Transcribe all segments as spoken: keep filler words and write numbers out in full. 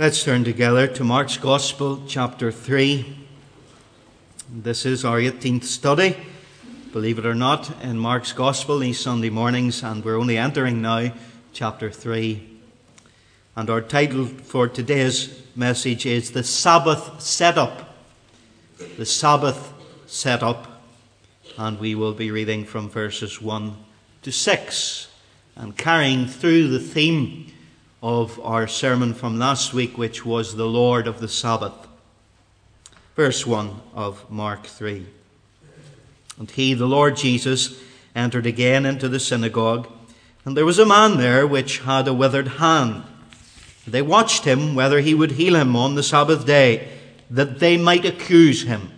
Let's turn together to Mark's Gospel, chapter three. This is our eighteenth study, believe it or not, in Mark's Gospel these Sunday mornings, and we're only entering now chapter three. And our title for today's message is The Sabbath Setup. The Sabbath Setup. And we will be reading from verses one to six and carrying through the theme of our sermon from last week, which was the Lord of the Sabbath. Verse one of Mark three. And he, the Lord Jesus, entered again into the synagogue, and there was a man there which had a withered hand. They watched him whether he would heal him on the Sabbath day, that they might accuse him.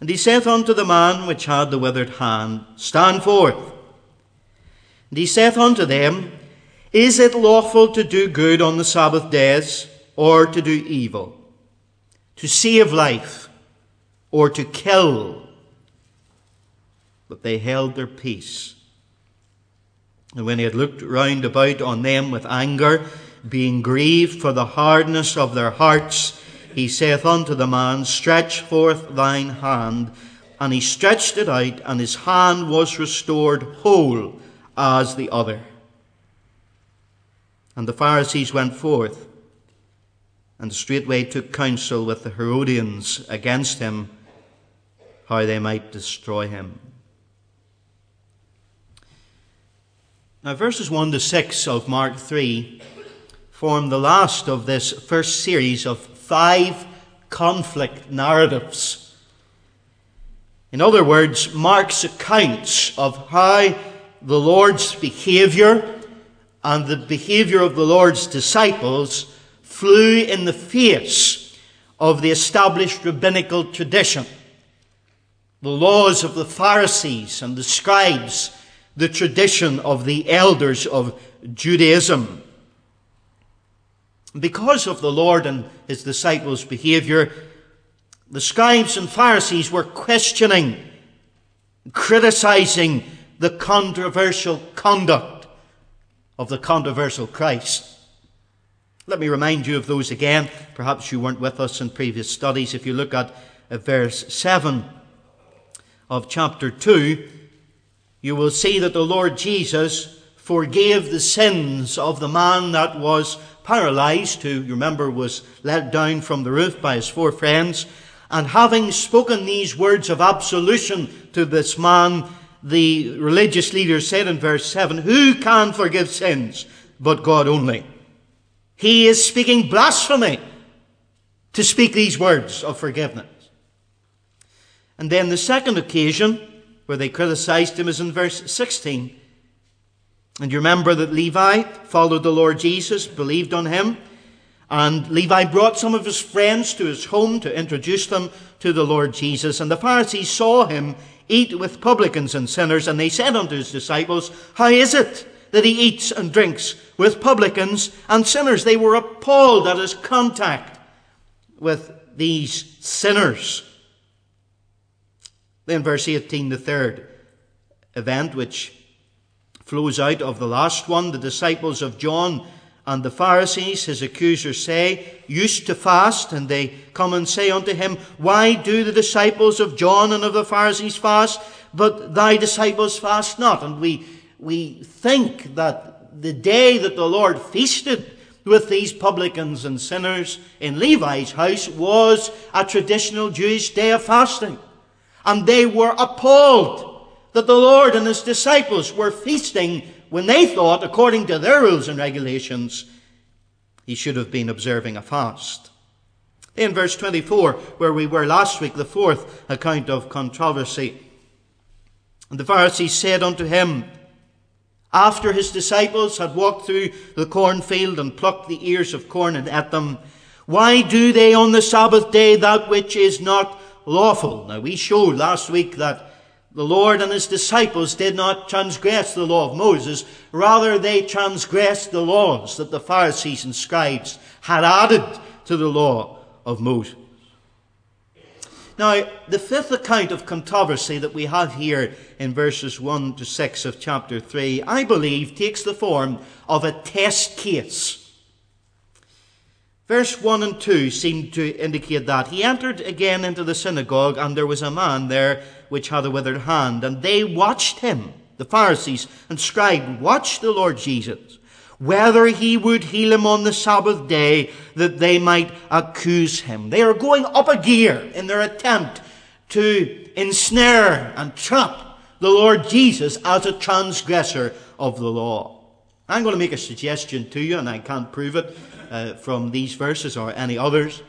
And he saith unto the man which had the withered hand, Stand forth. And he saith unto them, Is it lawful to do good on the Sabbath days, or to do evil? To save life, or to kill? But they held their peace. And when he had looked round about on them with anger, being grieved for the hardness of their hearts, he saith unto the man, Stretch forth thine hand. And he stretched it out, and his hand was restored whole as the other. And the Pharisees went forth, and straightway took counsel with the Herodians against him, how they might destroy him. Now, verses one to six of Mark three form the last of this first series of five conflict narratives. In other words, Mark's accounts of how the Lord's behavior and the behavior of the Lord's disciples flew in the face of the established rabbinical tradition, the laws of the Pharisees and the scribes, the tradition of the elders of Judaism. Because of the Lord and his disciples' behavior, the scribes and Pharisees were questioning, criticizing the controversial conduct of the controversial Christ. Let me remind you of those again. Perhaps you weren't with us in previous studies. If you look at verse seven of chapter two, you will see that the Lord Jesus forgave the sins of the man that was paralyzed, who, you remember, was let down from the roof by his four friends. And having spoken these words of absolution to this man, the religious leader said in verse seven, Who can forgive sins but God only? He is speaking blasphemy to speak these words of forgiveness. And then the second occasion where they criticized him is in verse sixteen. And you remember that Levi followed the Lord Jesus, believed on him, and Levi brought some of his friends to his home to introduce them to the Lord Jesus. And the Pharisees saw him eat with publicans and sinners, and they said unto his disciples, How is it that he eats and drinks with publicans and sinners? They were appalled at his contact with these sinners. Then verse eighteen, the third event which flows out of the last one, the disciples of John and the Pharisees, his accusers, say, used to fast, and they come and say unto him, Why do the disciples of John and of the Pharisees fast, but thy disciples fast not? And we we think that the day that the Lord feasted with these publicans and sinners in Levi's house was a traditional Jewish day of fasting. And they were appalled that the Lord and his disciples were feasting when they thought, according to their rules and regulations, he should have been observing a fast. In verse twenty-four, where we were last week, the fourth account of controversy. And the Pharisees said unto him, after his disciples had walked through the cornfield and plucked the ears of corn and ate them, Why do they on the Sabbath day that which is not lawful? Now, we showed last week that the Lord and his disciples did not transgress the law of Moses. Rather, they transgressed the laws that the Pharisees and scribes had added to the law of Moses. Now, the fifth account of controversy that we have here in verses one to six of chapter three, I believe, takes the form of a test case. Verse one and two seem to indicate that. He entered again into the synagogue, and there was a man there which had a withered hand. And they watched him, the Pharisees and scribes watched the Lord Jesus, whether he would heal him on the Sabbath day, that they might accuse him. They are going up a gear in their attempt to ensnare and trap the Lord Jesus as a transgressor of the law. I'm going to make a suggestion to you, and I can't prove it uh, from these verses or any others,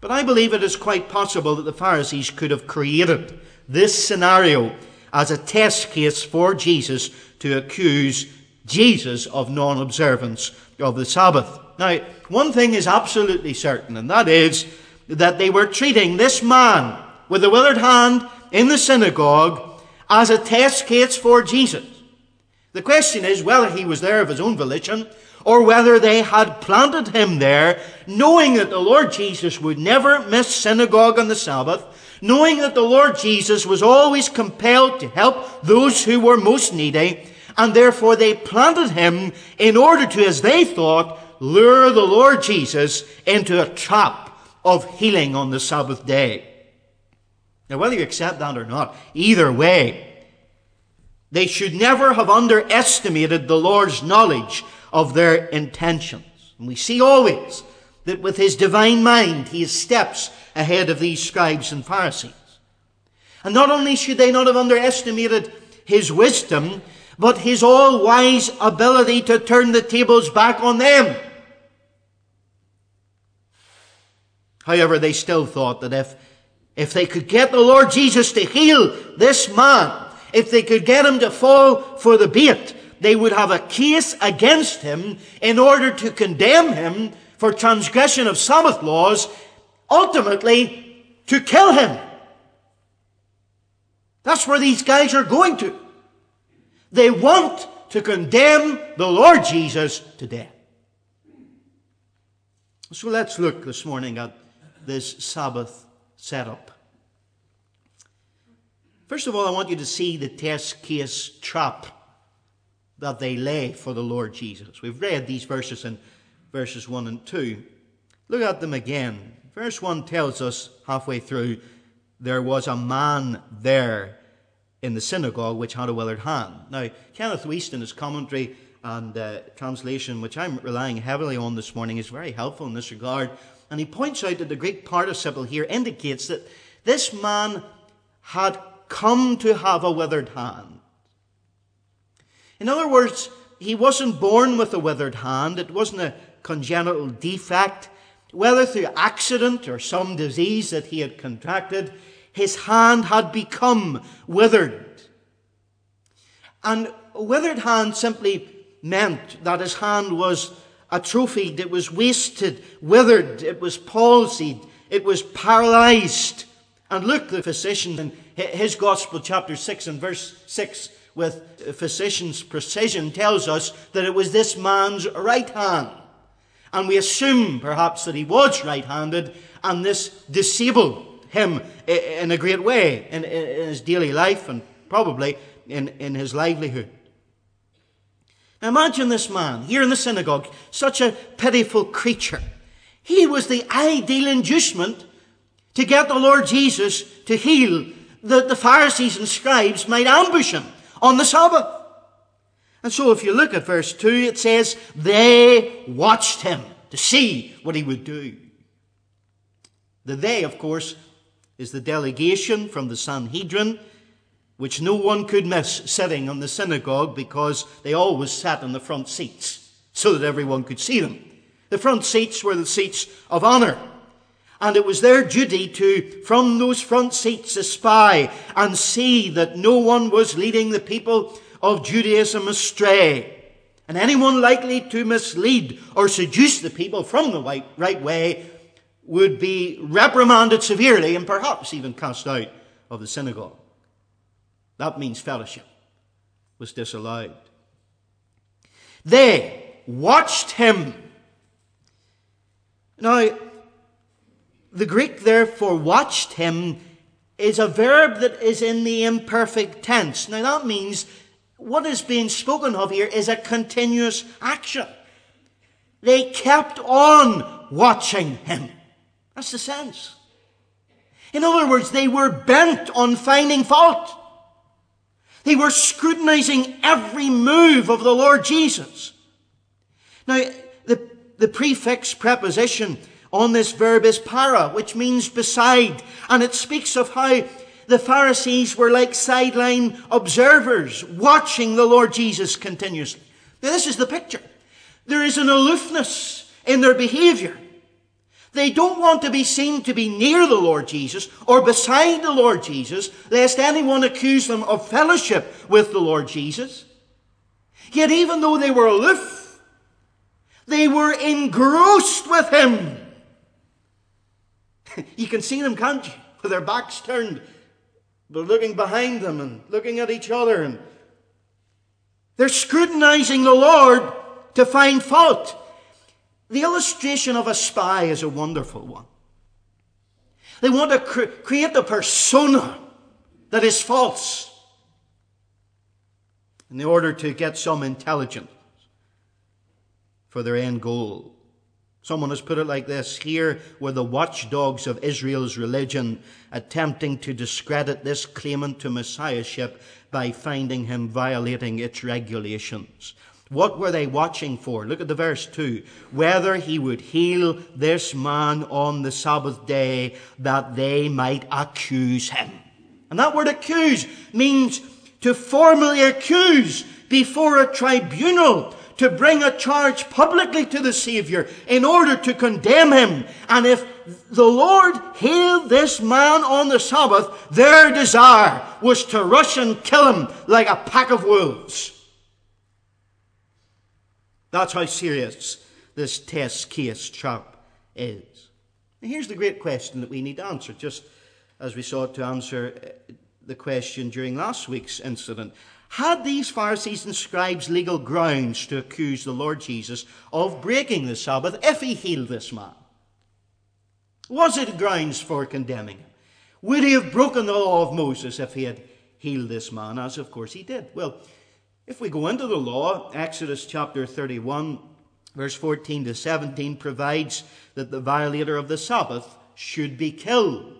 but I believe it is quite possible that the Pharisees could have created this scenario as a test case for Jesus to accuse Jesus of non-observance of the Sabbath. Now, one thing is absolutely certain, and that is that they were treating this man with a withered hand in the synagogue as a test case for Jesus. The question is whether he was there of his own volition or whether they had planted him there, knowing that the Lord Jesus would never miss synagogue on the Sabbath, knowing that the Lord Jesus was always compelled to help those who were most needy, and therefore they planted him in order to, as they thought, lure the Lord Jesus into a trap of healing on the Sabbath day. Now, whether you accept that or not, either way, they should never have underestimated the Lord's knowledge of their intentions. And we see always that with his divine mind, he is steps ahead of these scribes and Pharisees. And not only should they not have underestimated his wisdom, but his all-wise ability to turn the tables back on them. However, they still thought that if, if they could get the Lord Jesus to heal this man, if they could get him to fall for the bait, they would have a case against him in order to condemn him for transgression of Sabbath laws, ultimately to kill him. That's where these guys are going to. They want to condemn the Lord Jesus to death. So let's look this morning at this Sabbath setup. First of all, I want you to see the test case trap that they lay for the Lord Jesus. We've read these verses in verses one and two. Look at them again. Verse one tells us halfway through, there was a man there in the synagogue which had a withered hand. Now, Kenneth Wiest in his commentary and uh, translation, which I'm relying heavily on this morning, is very helpful in this regard. And he points out that the Greek participle here indicates that this man had come to have a withered hand. In other words, he wasn't born with a withered hand. It wasn't a congenital defect. Whether through accident or some disease that he had contracted, his hand had become withered. And a withered hand simply meant that his hand was atrophied, it was wasted, withered, it was palsied, it was paralyzed. And Luke, the physician, in his Gospel, chapter six and verse six, with a physician's precision, tells us that it was this man's right hand. And we assume, perhaps, that he was right-handed, and this disabled him in a great way in, in his daily life and probably in, in his livelihood. Now imagine this man here in the synagogue, such a pitiful creature. He was the ideal inducement to get the Lord Jesus to heal, that the Pharisees and scribes might ambush him on the Sabbath. And so if you look at verse two, it says, they watched him to see what he would do. The they, of course, is the delegation from the Sanhedrin, which no one could miss sitting in the synagogue because they always sat in the front seats so that everyone could see them. The front seats were the seats of honor. And it was their duty to, from those front seats, espy and see that no one was leading the people of Judaism astray. And anyone likely to mislead or seduce the people from the right way would be reprimanded severely and perhaps even cast out of the synagogue. That means fellowship was disallowed. They watched him. Now, the Greek, therefore, watched him is a verb that is in the imperfect tense. Now, that means what is being spoken of here is a continuous action. They kept on watching him. That's the sense. In other words, they were bent on finding fault. They were scrutinizing every move of the Lord Jesus. Now, the, the prefix preposition on this verb is para, which means beside, and it speaks of how the Pharisees were like sideline observers watching the Lord Jesus continuously. Now, this is the picture. There is an aloofness in their behavior. They don't want to be seen to be near the Lord Jesus or beside the Lord Jesus, lest anyone accuse them of fellowship with the Lord Jesus. Yet even though they were aloof, they were engrossed with him. You can see them, can't you? With their backs turned, but looking behind them and looking at each other. And they're scrutinizing the Lord to find fault. The illustration of a spy is a wonderful one. They want to cre- create a persona that is false in order to get some intelligence for their end goal. Someone has put it like this: here were the watchdogs of Israel's religion attempting to discredit this claimant to messiahship by finding him violating its regulations. What were they watching for? Look at the verse two. Whether he would heal this man on the Sabbath day, that they might accuse him. And that word accuse means to formally accuse before a tribunal, to bring a charge publicly to the Savior in order to condemn him. And if the Lord healed this man on the Sabbath, their desire was to rush and kill him like a pack of wolves. That's how serious this test case trap is. Now, here's the great question that we need to answer, just as we sought to answer the question during last week's incident. Had these Pharisees and scribes legal grounds to accuse the Lord Jesus of breaking the Sabbath if he healed this man? Was it grounds for condemning him? Would he have broken the law of Moses if he had healed this man, as of course he did? Well, if we go into the law, Exodus chapter thirty-one, verse fourteen to seventeen, provides that the violator of the Sabbath should be killed.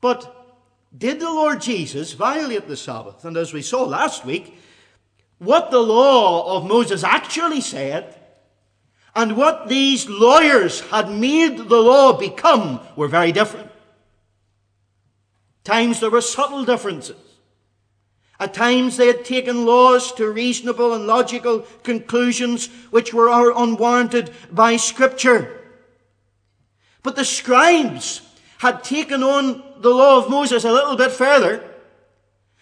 But did the Lord Jesus violate the Sabbath? And as we saw last week, what the law of Moses actually said and what these lawyers had made the law become were very different. At times there were subtle differences. At times they had taken laws to reasonable and logical conclusions which were unwarranted by Scripture. But the scribes had taken on the law of Moses a little bit further,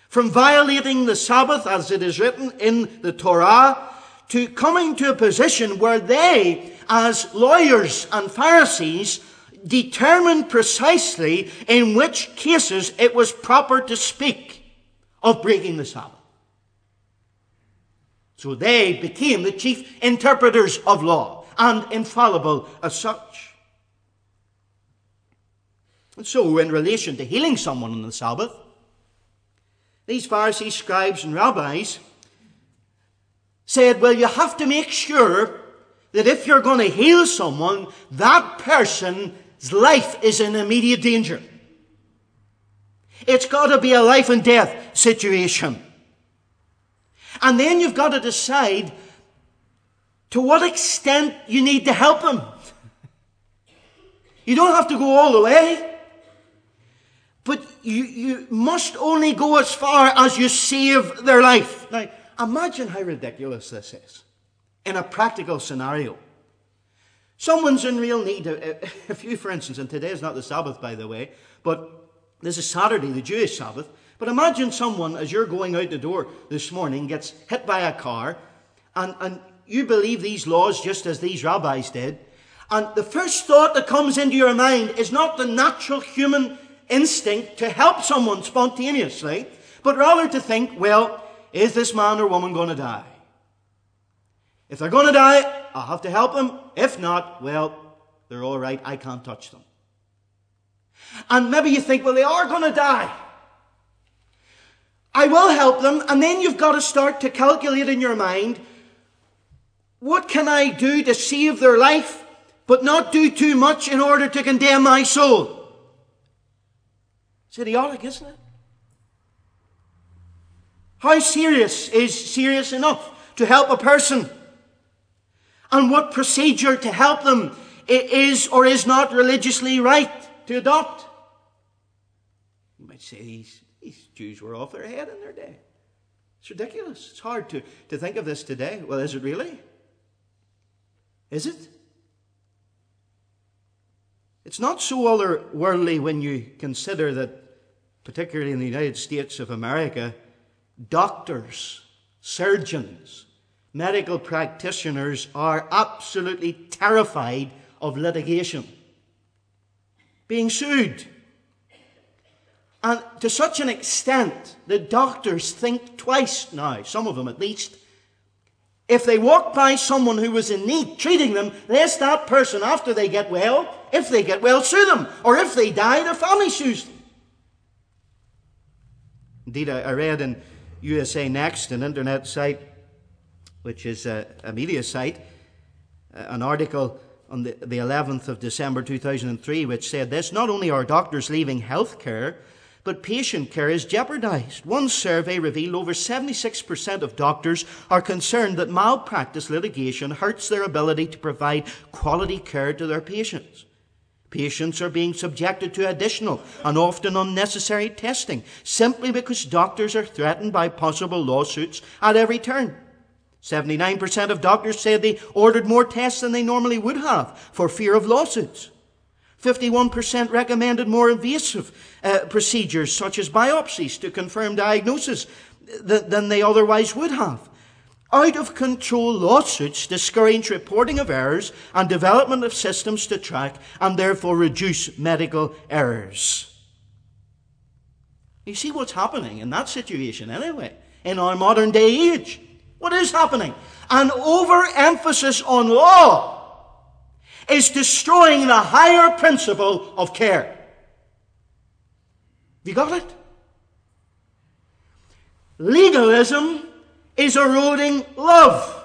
from violating the Sabbath, as it is written in the Torah, to coming to a position where they, as lawyers and Pharisees, determined precisely in which cases it was proper to speak of breaking the Sabbath. So they became the chief interpreters of law, and infallible as such. And so, in relation to healing someone on the Sabbath, these Pharisees, scribes, and rabbis said, well, you have to make sure that if you're going to heal someone, that person's life is in immediate danger. It's got to be a life and death situation. And then you've got to decide to what extent you need to help him. You don't have to go all the way, but you, you must only go as far as you save their life. Now, imagine how ridiculous this is in a practical scenario. Someone's in real need. If you, for instance, and today is not the Sabbath, by the way, but this is Saturday, the Jewish Sabbath. But imagine someone, as you're going out the door this morning, gets hit by a car, and, and you believe these laws just as these rabbis did. And the first thought that comes into your mind is not the natural human instinct to help someone spontaneously, but rather to think, well, is this man or woman going to die? If they're going to die, I'll have to help them. If not, well, they're all right. I can't touch them. And maybe you think, well, they are going to die. I will help them. And then you've got to start to calculate in your mind, what can I do to save their life, but not do too much in order to condemn my soul? It's idiotic, isn't it? How serious is serious enough to help a person? And what procedure to help them is or is not religiously right to adopt? You might say these, these Jews were off their head in their day. It's ridiculous. It's hard to, to think of this today. Well, is it really? Is it? It's not so otherworldly when you consider that, particularly in the United States of America, doctors, surgeons, medical practitioners are absolutely terrified of litigation, being sued. And to such an extent, the doctors think twice now, some of them at least, if they walk by someone who was in need, treating them, lest that person, after they get well, if they get well, sue them. Or if they die, their family sues them. Indeed, I read in U S A Next, an internet site, which is a, a media site, an article on the, the eleventh of December two thousand three, which said this: not only are doctors leaving health care, but patient care is jeopardized. One survey revealed over seventy-six percent of doctors are concerned that malpractice litigation hurts their ability to provide quality care to their patients. Patients are being subjected to additional and often unnecessary testing simply because doctors are threatened by possible lawsuits at every turn. seventy-nine percent of doctors said they ordered more tests than they normally would have for fear of lawsuits. fifty-one percent recommended more invasive uh, procedures such as biopsies to confirm diagnosis th- than they otherwise would have. Out-of-control lawsuits discourage reporting of errors and development of systems to track and therefore reduce medical errors. You see what's happening in that situation anyway, in our modern day age. What is happening? An overemphasis on law is destroying the higher principle of care. Have you got it? Legalism is eroding love.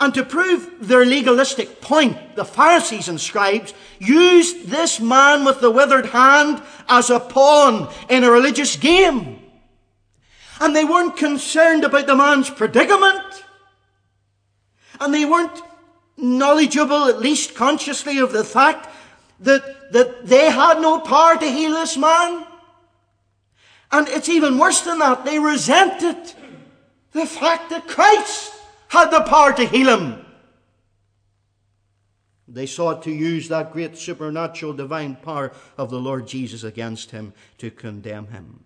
And to prove their legalistic point, the Pharisees and scribes used this man with the withered hand as a pawn in a religious game. And they weren't concerned about the man's predicament. And they weren't knowledgeable, at least consciously, of the fact that, that they had no power to heal this man. And it's even worse than that. They resented the fact that Christ had the power to heal him. They sought to use that great supernatural divine power of the Lord Jesus against him to condemn him.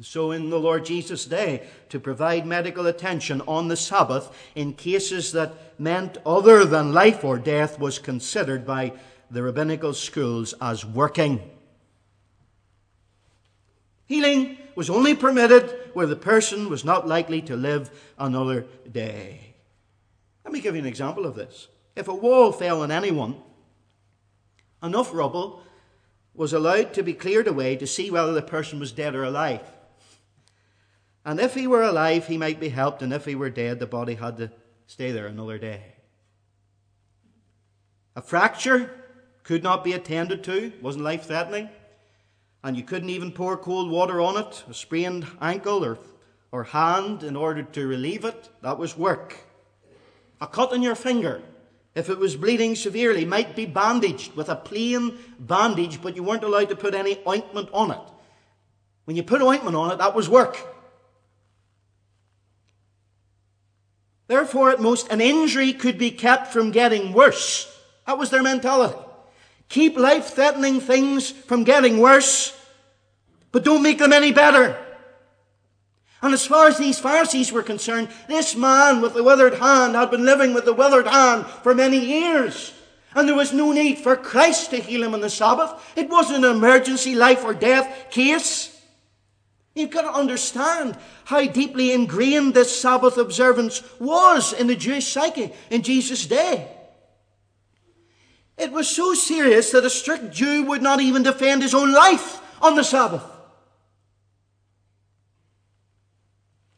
So in the Lord Jesus' day, to provide medical attention on the Sabbath in cases that meant other than life or death was considered by the rabbinical schools as working. Healing was only permitted where the person was not likely to live another day. Let me give you an example of this. If a wall fell on anyone, enough rubble was allowed to be cleared away to see whether the person was dead or alive. And if he were alive, he might be helped, and if he were dead, the body had to stay there another day. A fracture could not be attended to, wasn't life-threatening, and you couldn't even pour cold water on it, a sprained ankle or, or hand in order to relieve it. That was work. A cut on your finger, if it was bleeding severely, might be bandaged with a plain bandage, but you weren't allowed to put any ointment on it. When you put ointment on it, that was work. Therefore, at most, an injury could be kept from getting worse. That was their mentality. Keep life-threatening things from getting worse, but don't make them any better. And as far as these Pharisees were concerned, this man with the withered hand had been living with the withered hand for many years. And there was no need for Christ to heal him on the Sabbath. It wasn't an emergency life or death case. You've got to understand how deeply ingrained this Sabbath observance was in the Jewish psyche in Jesus' day. It was so serious that a strict Jew would not even defend his own life on the Sabbath.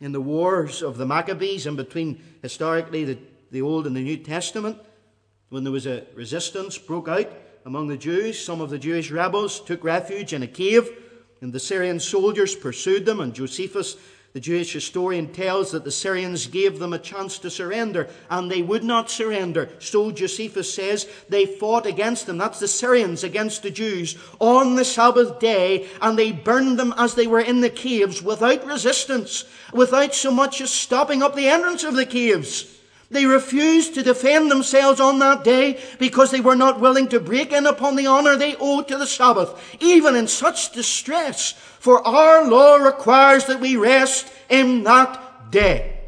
in the wars of the Maccabees, in between historically the, the Old and the New Testament, when there was a resistance broke out among the Jews, some of the Jewish rebels took refuge in a cave, and the Syrian soldiers pursued them, and Josephus, the Jewish historian, tells that the Syrians gave them a chance to surrender, and they would not surrender. So Josephus says they fought against them, that's the Syrians against the Jews, on the Sabbath day, and they burned them as they were in the caves without resistance, without so much as stopping up the entrance of the caves. They refused to defend themselves on that day because they were not willing to break in upon the honor they owed to the Sabbath, even in such distress. For our law requires that we rest in that day.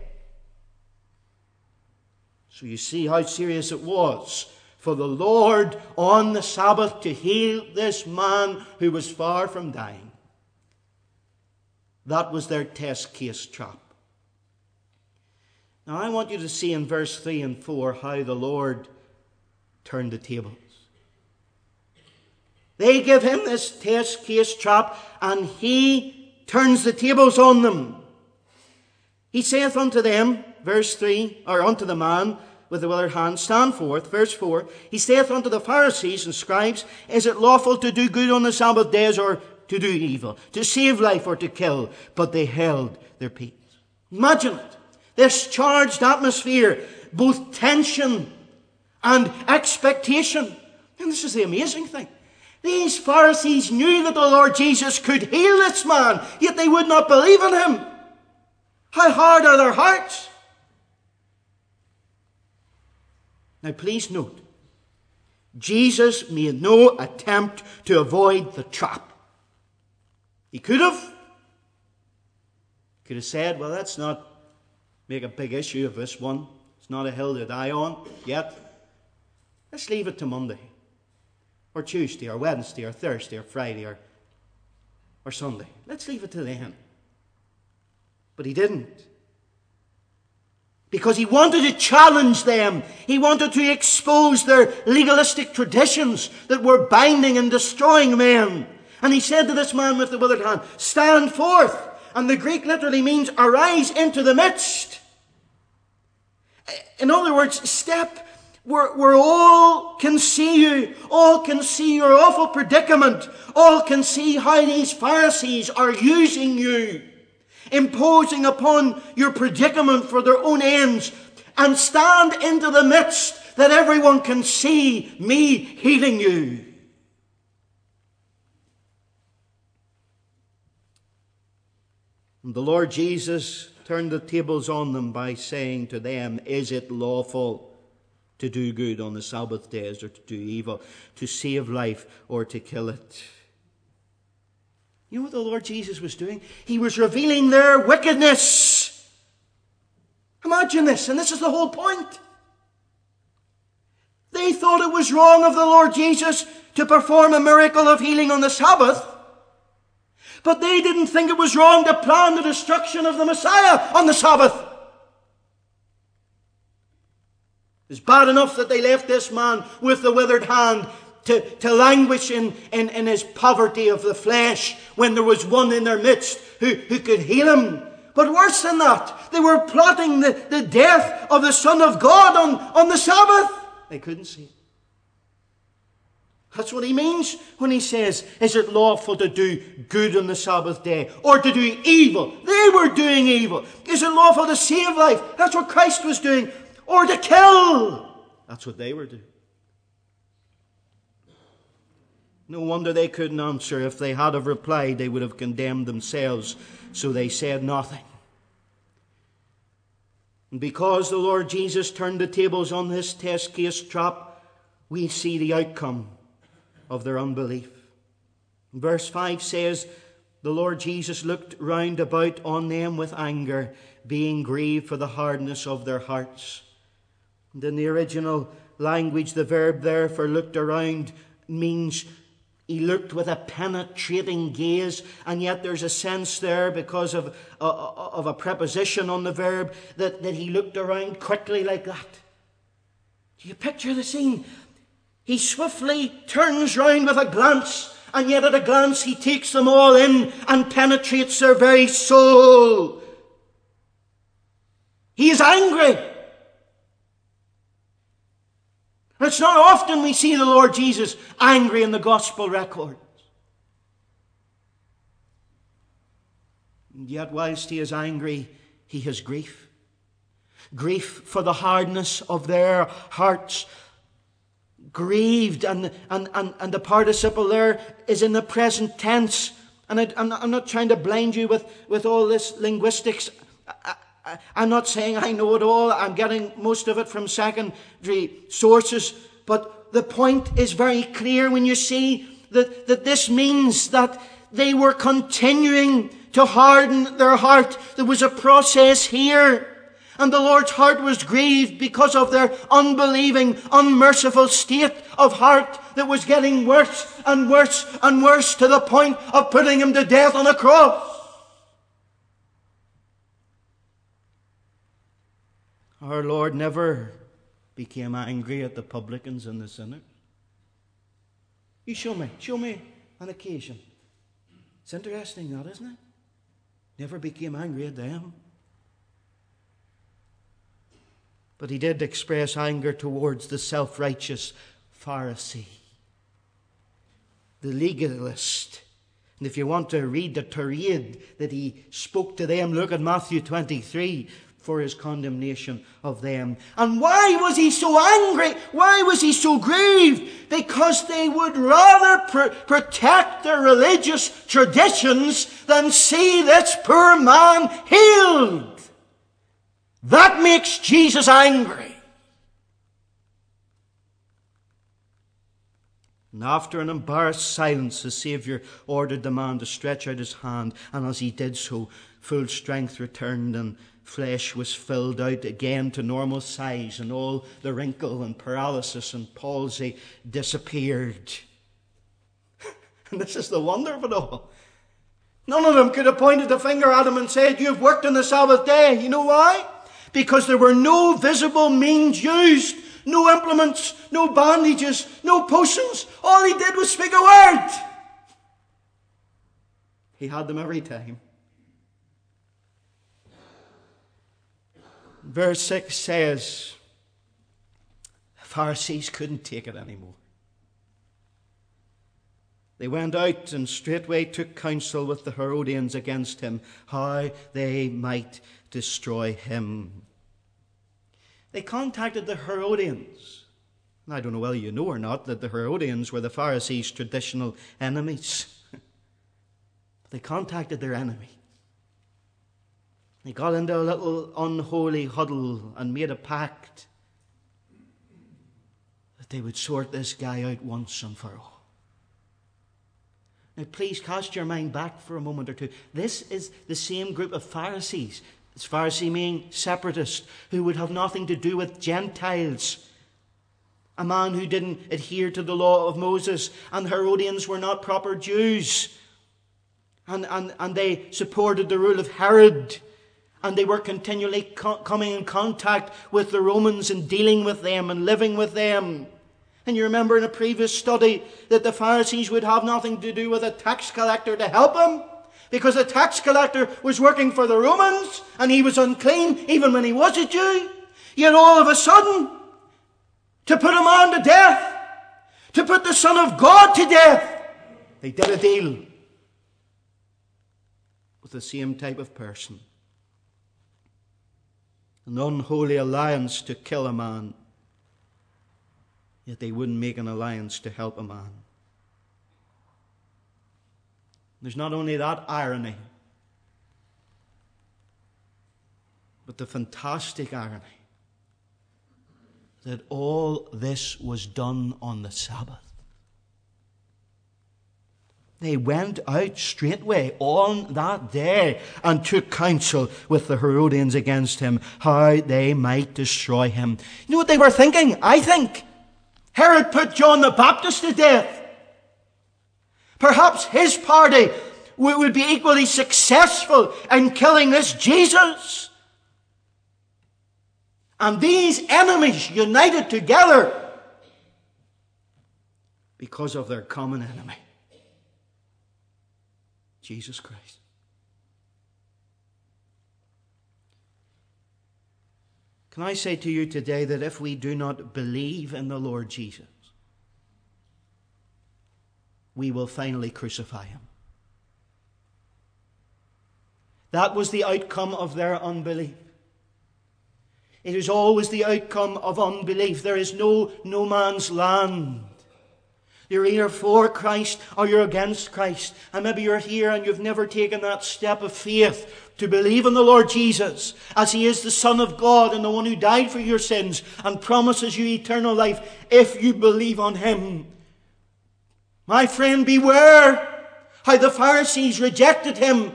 So you see how serious it was for the Lord on the Sabbath to heal this man who was far from dying. That was their test case trap. Now I want you to see in verse three and four how the Lord turned the tables. They give him this test case trap, and he turns the tables on them. He saith unto them, verse three, or unto the man with the withered hand, stand forth. Verse four, he saith unto the Pharisees and scribes, is it lawful to do good on the Sabbath days, or to do evil, to save life, or to kill? But they held their peace. Imagine it. This charged atmosphere, both tension and expectation. And this is the amazing thing. These Pharisees knew that the Lord Jesus could heal this man, yet they would not believe in him. How hard are their hearts? Now please note, Jesus made no attempt to avoid the trap. He could have. Could have said, well, let's not make a big issue of this one. It's not a hill to die on yet. Let's leave it to Monday, or Tuesday, or Wednesday, or Thursday, or Friday, or, or Sunday. Let's leave it to then. But he didn't. Because he wanted to challenge them. He wanted to expose their legalistic traditions that were binding and destroying men. And he said to this man with the withered hand, stand forth. And the Greek literally means arise into the midst. In other words, step where, where all can see you, all can see your awful predicament, all can see how these Pharisees are using you, imposing upon your predicament for their own ends, and stand into the midst that everyone can see me healing you. And the Lord Jesus turned the tables on them by saying to them, is it lawful to do good on the Sabbath days, or to do evil, to save life, or to kill it? You know what the Lord Jesus was doing? He was revealing their wickedness. Imagine this, and this is the whole point. They thought it was wrong of the Lord Jesus to perform a miracle of healing on the Sabbath. But they didn't think it was wrong to plan the destruction of the Messiah on the Sabbath. It's bad enough that they left this man with the withered hand to, to languish in, in, in his poverty of the flesh when there was one in their midst who, who could heal him. But worse than that, they were plotting the, the death of the Son of God on, on the Sabbath. They couldn't see it. That's what he means when he says, is it lawful to do good on the Sabbath day, or to do evil? They were doing evil. Is it lawful to save life? That's what Christ was doing. Or to kill? That's what they were doing. No wonder they couldn't answer. If they had have replied, they would have condemned themselves. So they said nothing. And because the Lord Jesus turned the tables on this test case trap, we see the outcome of their unbelief. Verse five says, the Lord Jesus looked round about on them with anger, being grieved for the hardness of their hearts. And in the original language, the verb there for looked around means he looked with a penetrating gaze, and yet there's a sense there because of, of a preposition on the verb that, that he looked around quickly like that. Do you picture the scene? He swiftly turns round with a glance, and yet at a glance he takes them all in and penetrates their very soul. He is angry. It's not often we see the Lord Jesus angry in the gospel records. And yet whilst he is angry, he has grief. Grief for the hardness of their hearts. Grieved, and, and, and, and the participle there is in the present tense. And I, I'm, not, I'm not trying to blind you with, with all this linguistics. I, I, I'm not saying I know it all. I'm getting most of it from secondary sources. But the point is very clear when you see that, that this means that they were continuing to harden their heart. There was a process here. And the Lord's heart was grieved because of their unbelieving, unmerciful state of heart that was getting worse and worse and worse to the point of putting him to death on a cross. Our Lord never became angry at the publicans and the sinners. You show me, show me an occasion. It's interesting that, isn't it? Never became angry at them. But he did express anger towards the self-righteous Pharisee, the legalist. And if you want to read the tirade that he spoke to them, look at Matthew twenty-three for his condemnation of them. And why was he so angry? Why was he so grieved? Because they would rather pr- protect their religious traditions than see this poor man healed. That makes Jesus angry. And after an embarrassed silence, the Saviour ordered the man to stretch out his hand, and as he did so, full strength returned, and flesh was filled out again to normal size, and all the wrinkle and paralysis and palsy disappeared. And this is the wonder of it all. None of them could have pointed the finger at him and said, "You've worked on the Sabbath day." You know why? Because there were no visible means used, no implements, no bandages, no potions. All he did was speak a word. He had them every time. Verse six says, the Pharisees couldn't take it anymore. They went out and straightway took counsel with the Herodians against him, how they might destroy him. They contacted the Herodians. And I don't know whether you know or not that the Herodians were the Pharisees' traditional enemies. They contacted their enemy. They got into a little unholy huddle and made a pact that they would sort this guy out once and for all. Now, please cast your mind back for a moment or two. This is the same group of Pharisees. It's Pharisee meaning separatist, who would have nothing to do with Gentiles. A man who didn't adhere to the law of Moses, and Herodians were not proper Jews. And, and, and they supported the rule of Herod. And they were continually co- coming in contact with the Romans and dealing with them and living with them. And you remember in a previous study that the Pharisees would have nothing to do with a tax collector to help him, because the tax collector was working for the Romans and he was unclean even when he was a Jew. Yet all of a sudden, to put a man to death, to put the Son of God to death, they did a deal with the same type of person. An unholy alliance to kill a man. Yet they wouldn't make an alliance to help a man. There's not only that irony, but the fantastic irony that all this was done on the Sabbath. They went out straightway on that day and took counsel with the Herodians against him, how they might destroy him. You know what they were thinking? I think Herod put John the Baptist to death. Perhaps his party would be equally successful in killing this Jesus. And these enemies united together because of their common enemy, Jesus Christ. Can I say to you today that if we do not believe in the Lord Jesus, we will finally crucify him. That was the outcome of their unbelief. It is always the outcome of unbelief. There is no no man's land. You're either for Christ or you're against Christ. And maybe you're here and you've never taken that step of faith to believe in the Lord Jesus as he is the Son of God and the one who died for your sins and promises you eternal life if you believe on him. My friend, beware how the Pharisees rejected him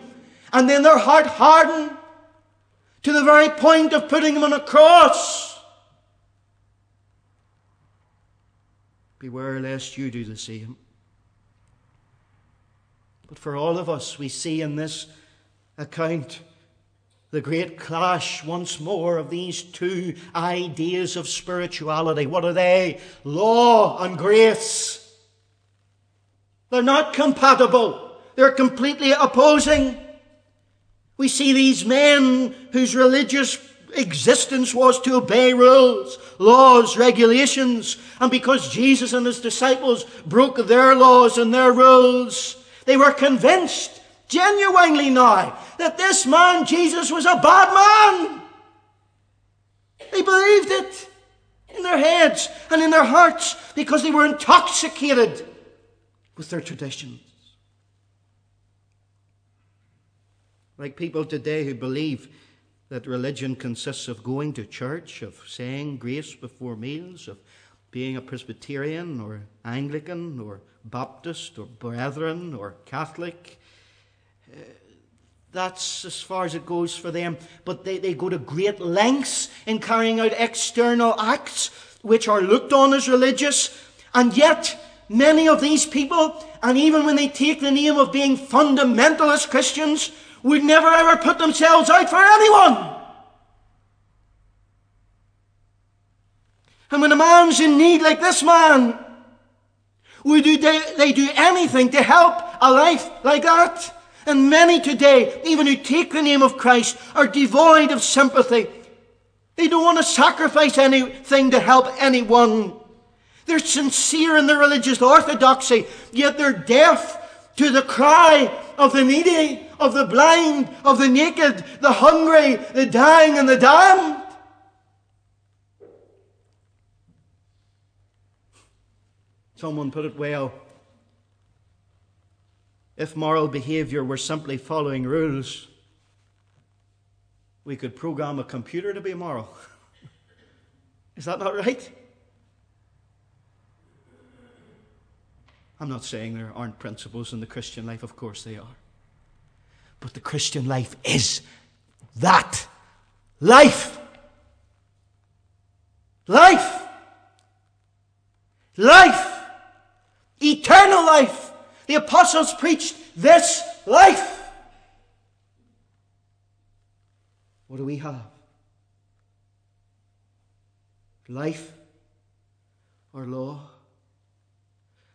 and then their heart hardened to the very point of putting him on a cross. Beware lest you do the same. But for all of us, we see in this account the great clash once more of these two ideas of spirituality. What are they? Law and grace. They're not compatible. They're completely opposing. We see these men whose religious existence was to obey rules, laws, regulations. And because Jesus and his disciples broke their laws and their rules, they were convinced, genuinely now, that this man, Jesus, was a bad man. They believed it in their heads and in their hearts because they were intoxicated with their traditions. Like people today who believe that religion consists of going to church, of saying grace before meals, of being a Presbyterian or Anglican or Baptist or Brethren or Catholic. Uh, that's as far as it goes for them. But they, they go to great lengths in carrying out external acts which are looked on as religious. And yet, many of these people, and even when they take the name of being fundamentalist Christians, would never ever put themselves out for anyone. And when a man's in need like this man, would they, they do anything to help a life like that? And many today, even who take the name of Christ, are devoid of sympathy. They don't want to sacrifice anything to help anyone. They're sincere in their religious orthodoxy, yet they're deaf to the cry of the needy, of the blind, of the naked, the hungry, the dying and the damned. Someone put it well. If moral behavior were simply following rules, we could program a computer to be moral. Is that not right? I'm not saying there aren't principles in the Christian life. Of course they are. But the Christian life is that life. Life. Life. Eternal life. The apostles preached this life. What do we have? Life or law?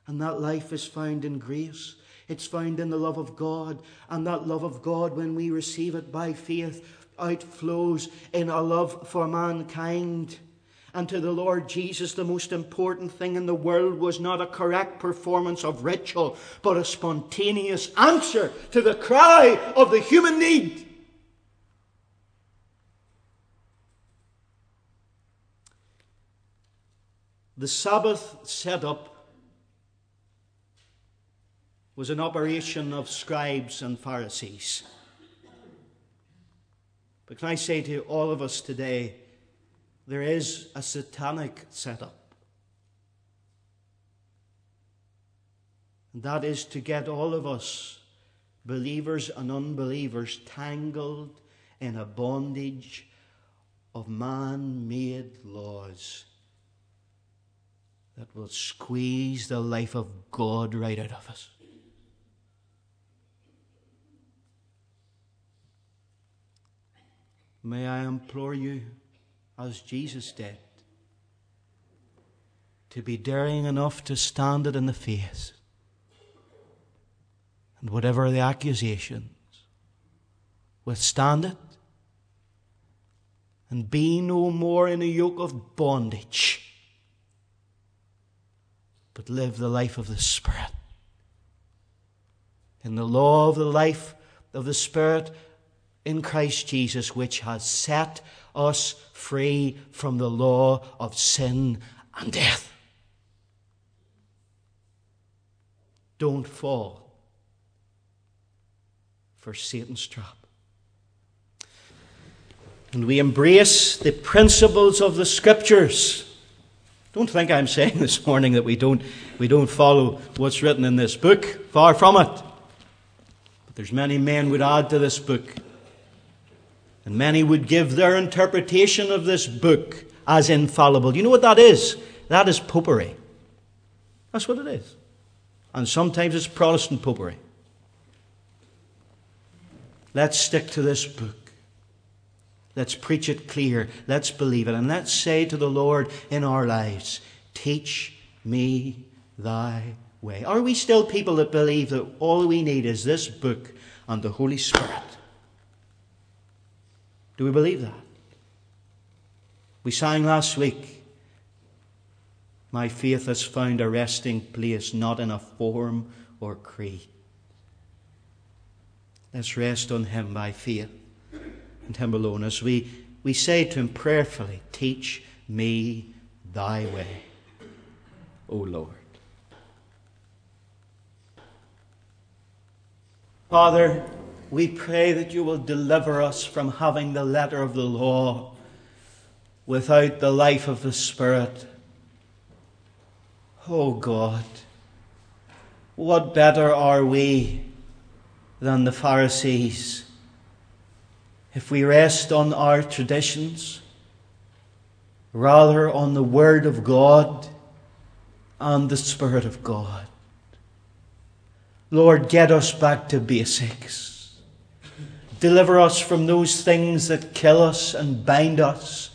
And that life is found in grace. It's found in the love of God. And that love of God, when we receive it by faith, outflows in a love for mankind. And to the Lord Jesus, the most important thing in the world was not a correct performance of ritual, but a spontaneous answer to the cry of the human need. The Sabbath setup was an operation of scribes and Pharisees. But can I say to all of us today, there is a satanic setup. And that is to get all of us, believers and unbelievers, tangled in a bondage of man-made laws that will squeeze the life of God right out of us. May I implore you, as Jesus did, to be daring enough to stand it in the face. And whatever the accusations, withstand it and be no more in a yoke of bondage, but live the life of the Spirit. In the law of the life of the Spirit in Christ Jesus, which has set us free from the law of sin and death. Don't fall for Satan's trap. And we embrace the principles of the Scriptures. Don't think I'm saying this morning that we don't we don't follow what's written in this book. Far from it. But there's many men would add to this book. And many would give their interpretation of this book as infallible. You know what that is? That is popery. That's what it is. And sometimes it's Protestant popery. Let's stick to this book. Let's preach it clear. Let's believe it. And let's say to the Lord in our lives, teach me thy way. Are we still people that believe that all we need is this book and the Holy Spirit? Do we believe that? We sang last week, my faith has found a resting place, not in a form or creed. Let's rest on him by faith. And him alone, as we, we say to him prayerfully, teach me thy way, O Lord. Father, we pray that you will deliver us from having the letter of the law without the life of the Spirit. O God, what better are we than the Pharisees? If we rest on our traditions, rather on the Word of God and the Spirit of God. Lord, get us back to basics. Deliver us from those things that kill us and bind us,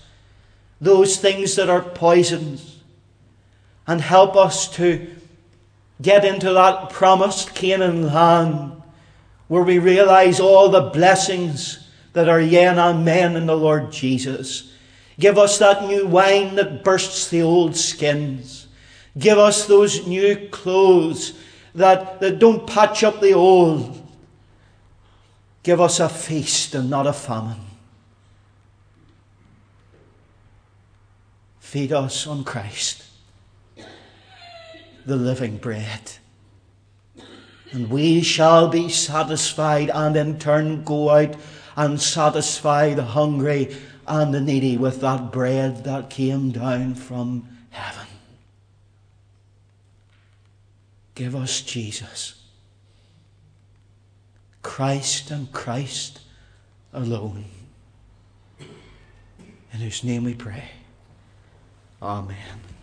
those things that are poisons, and help us to get into that promised Canaan land where we realize all the blessings that are yea and amen in the Lord Jesus. Give us that new wine that bursts the old skins. Give us those new clothes that, that don't patch up the old. Give us a feast and not a famine. Feed us on Christ, the living bread. And we shall be satisfied and in turn go out and satisfy the hungry and the needy with that bread that came down from heaven. Give us Jesus, Christ and Christ alone, in whose name we pray. Amen.